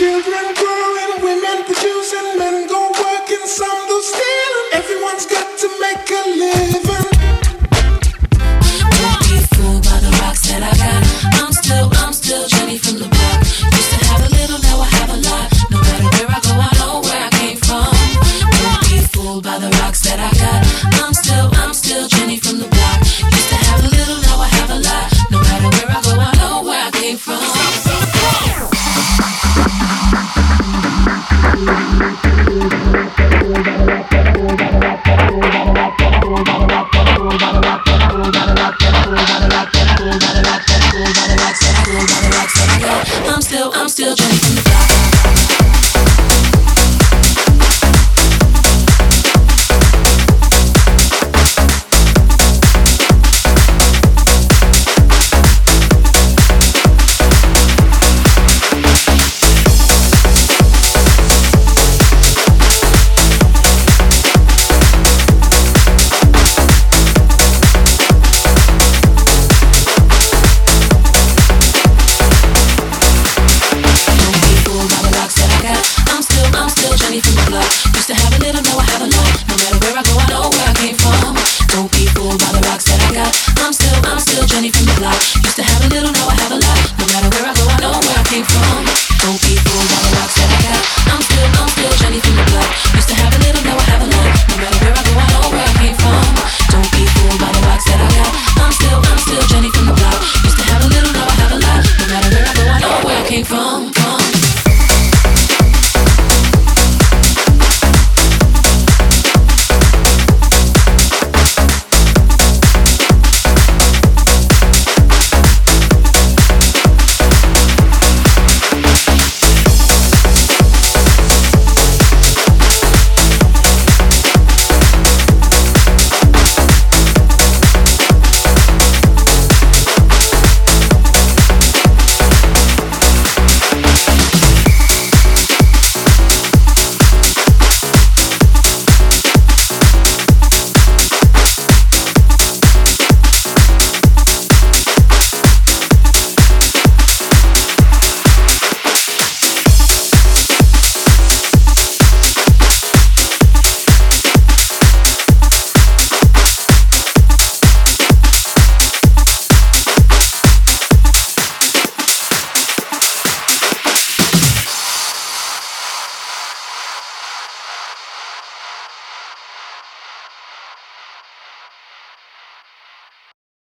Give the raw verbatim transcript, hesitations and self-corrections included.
Children growing, women producing, men go working, some go stealing. Everyone's got to make a living. I'm a lucky fool by the rocks that I got. I'm still, I'm still Jenny from the block. Used to have a little, now I have a lot. No matter where I go, I know where I came from. I'm a lucky fool by the rocks that I got. I'm still, I'm still Jenny from the block. Used to have a little, now I have a lot. No matter where I go, I know where I came from. I'm still, I'm still trying to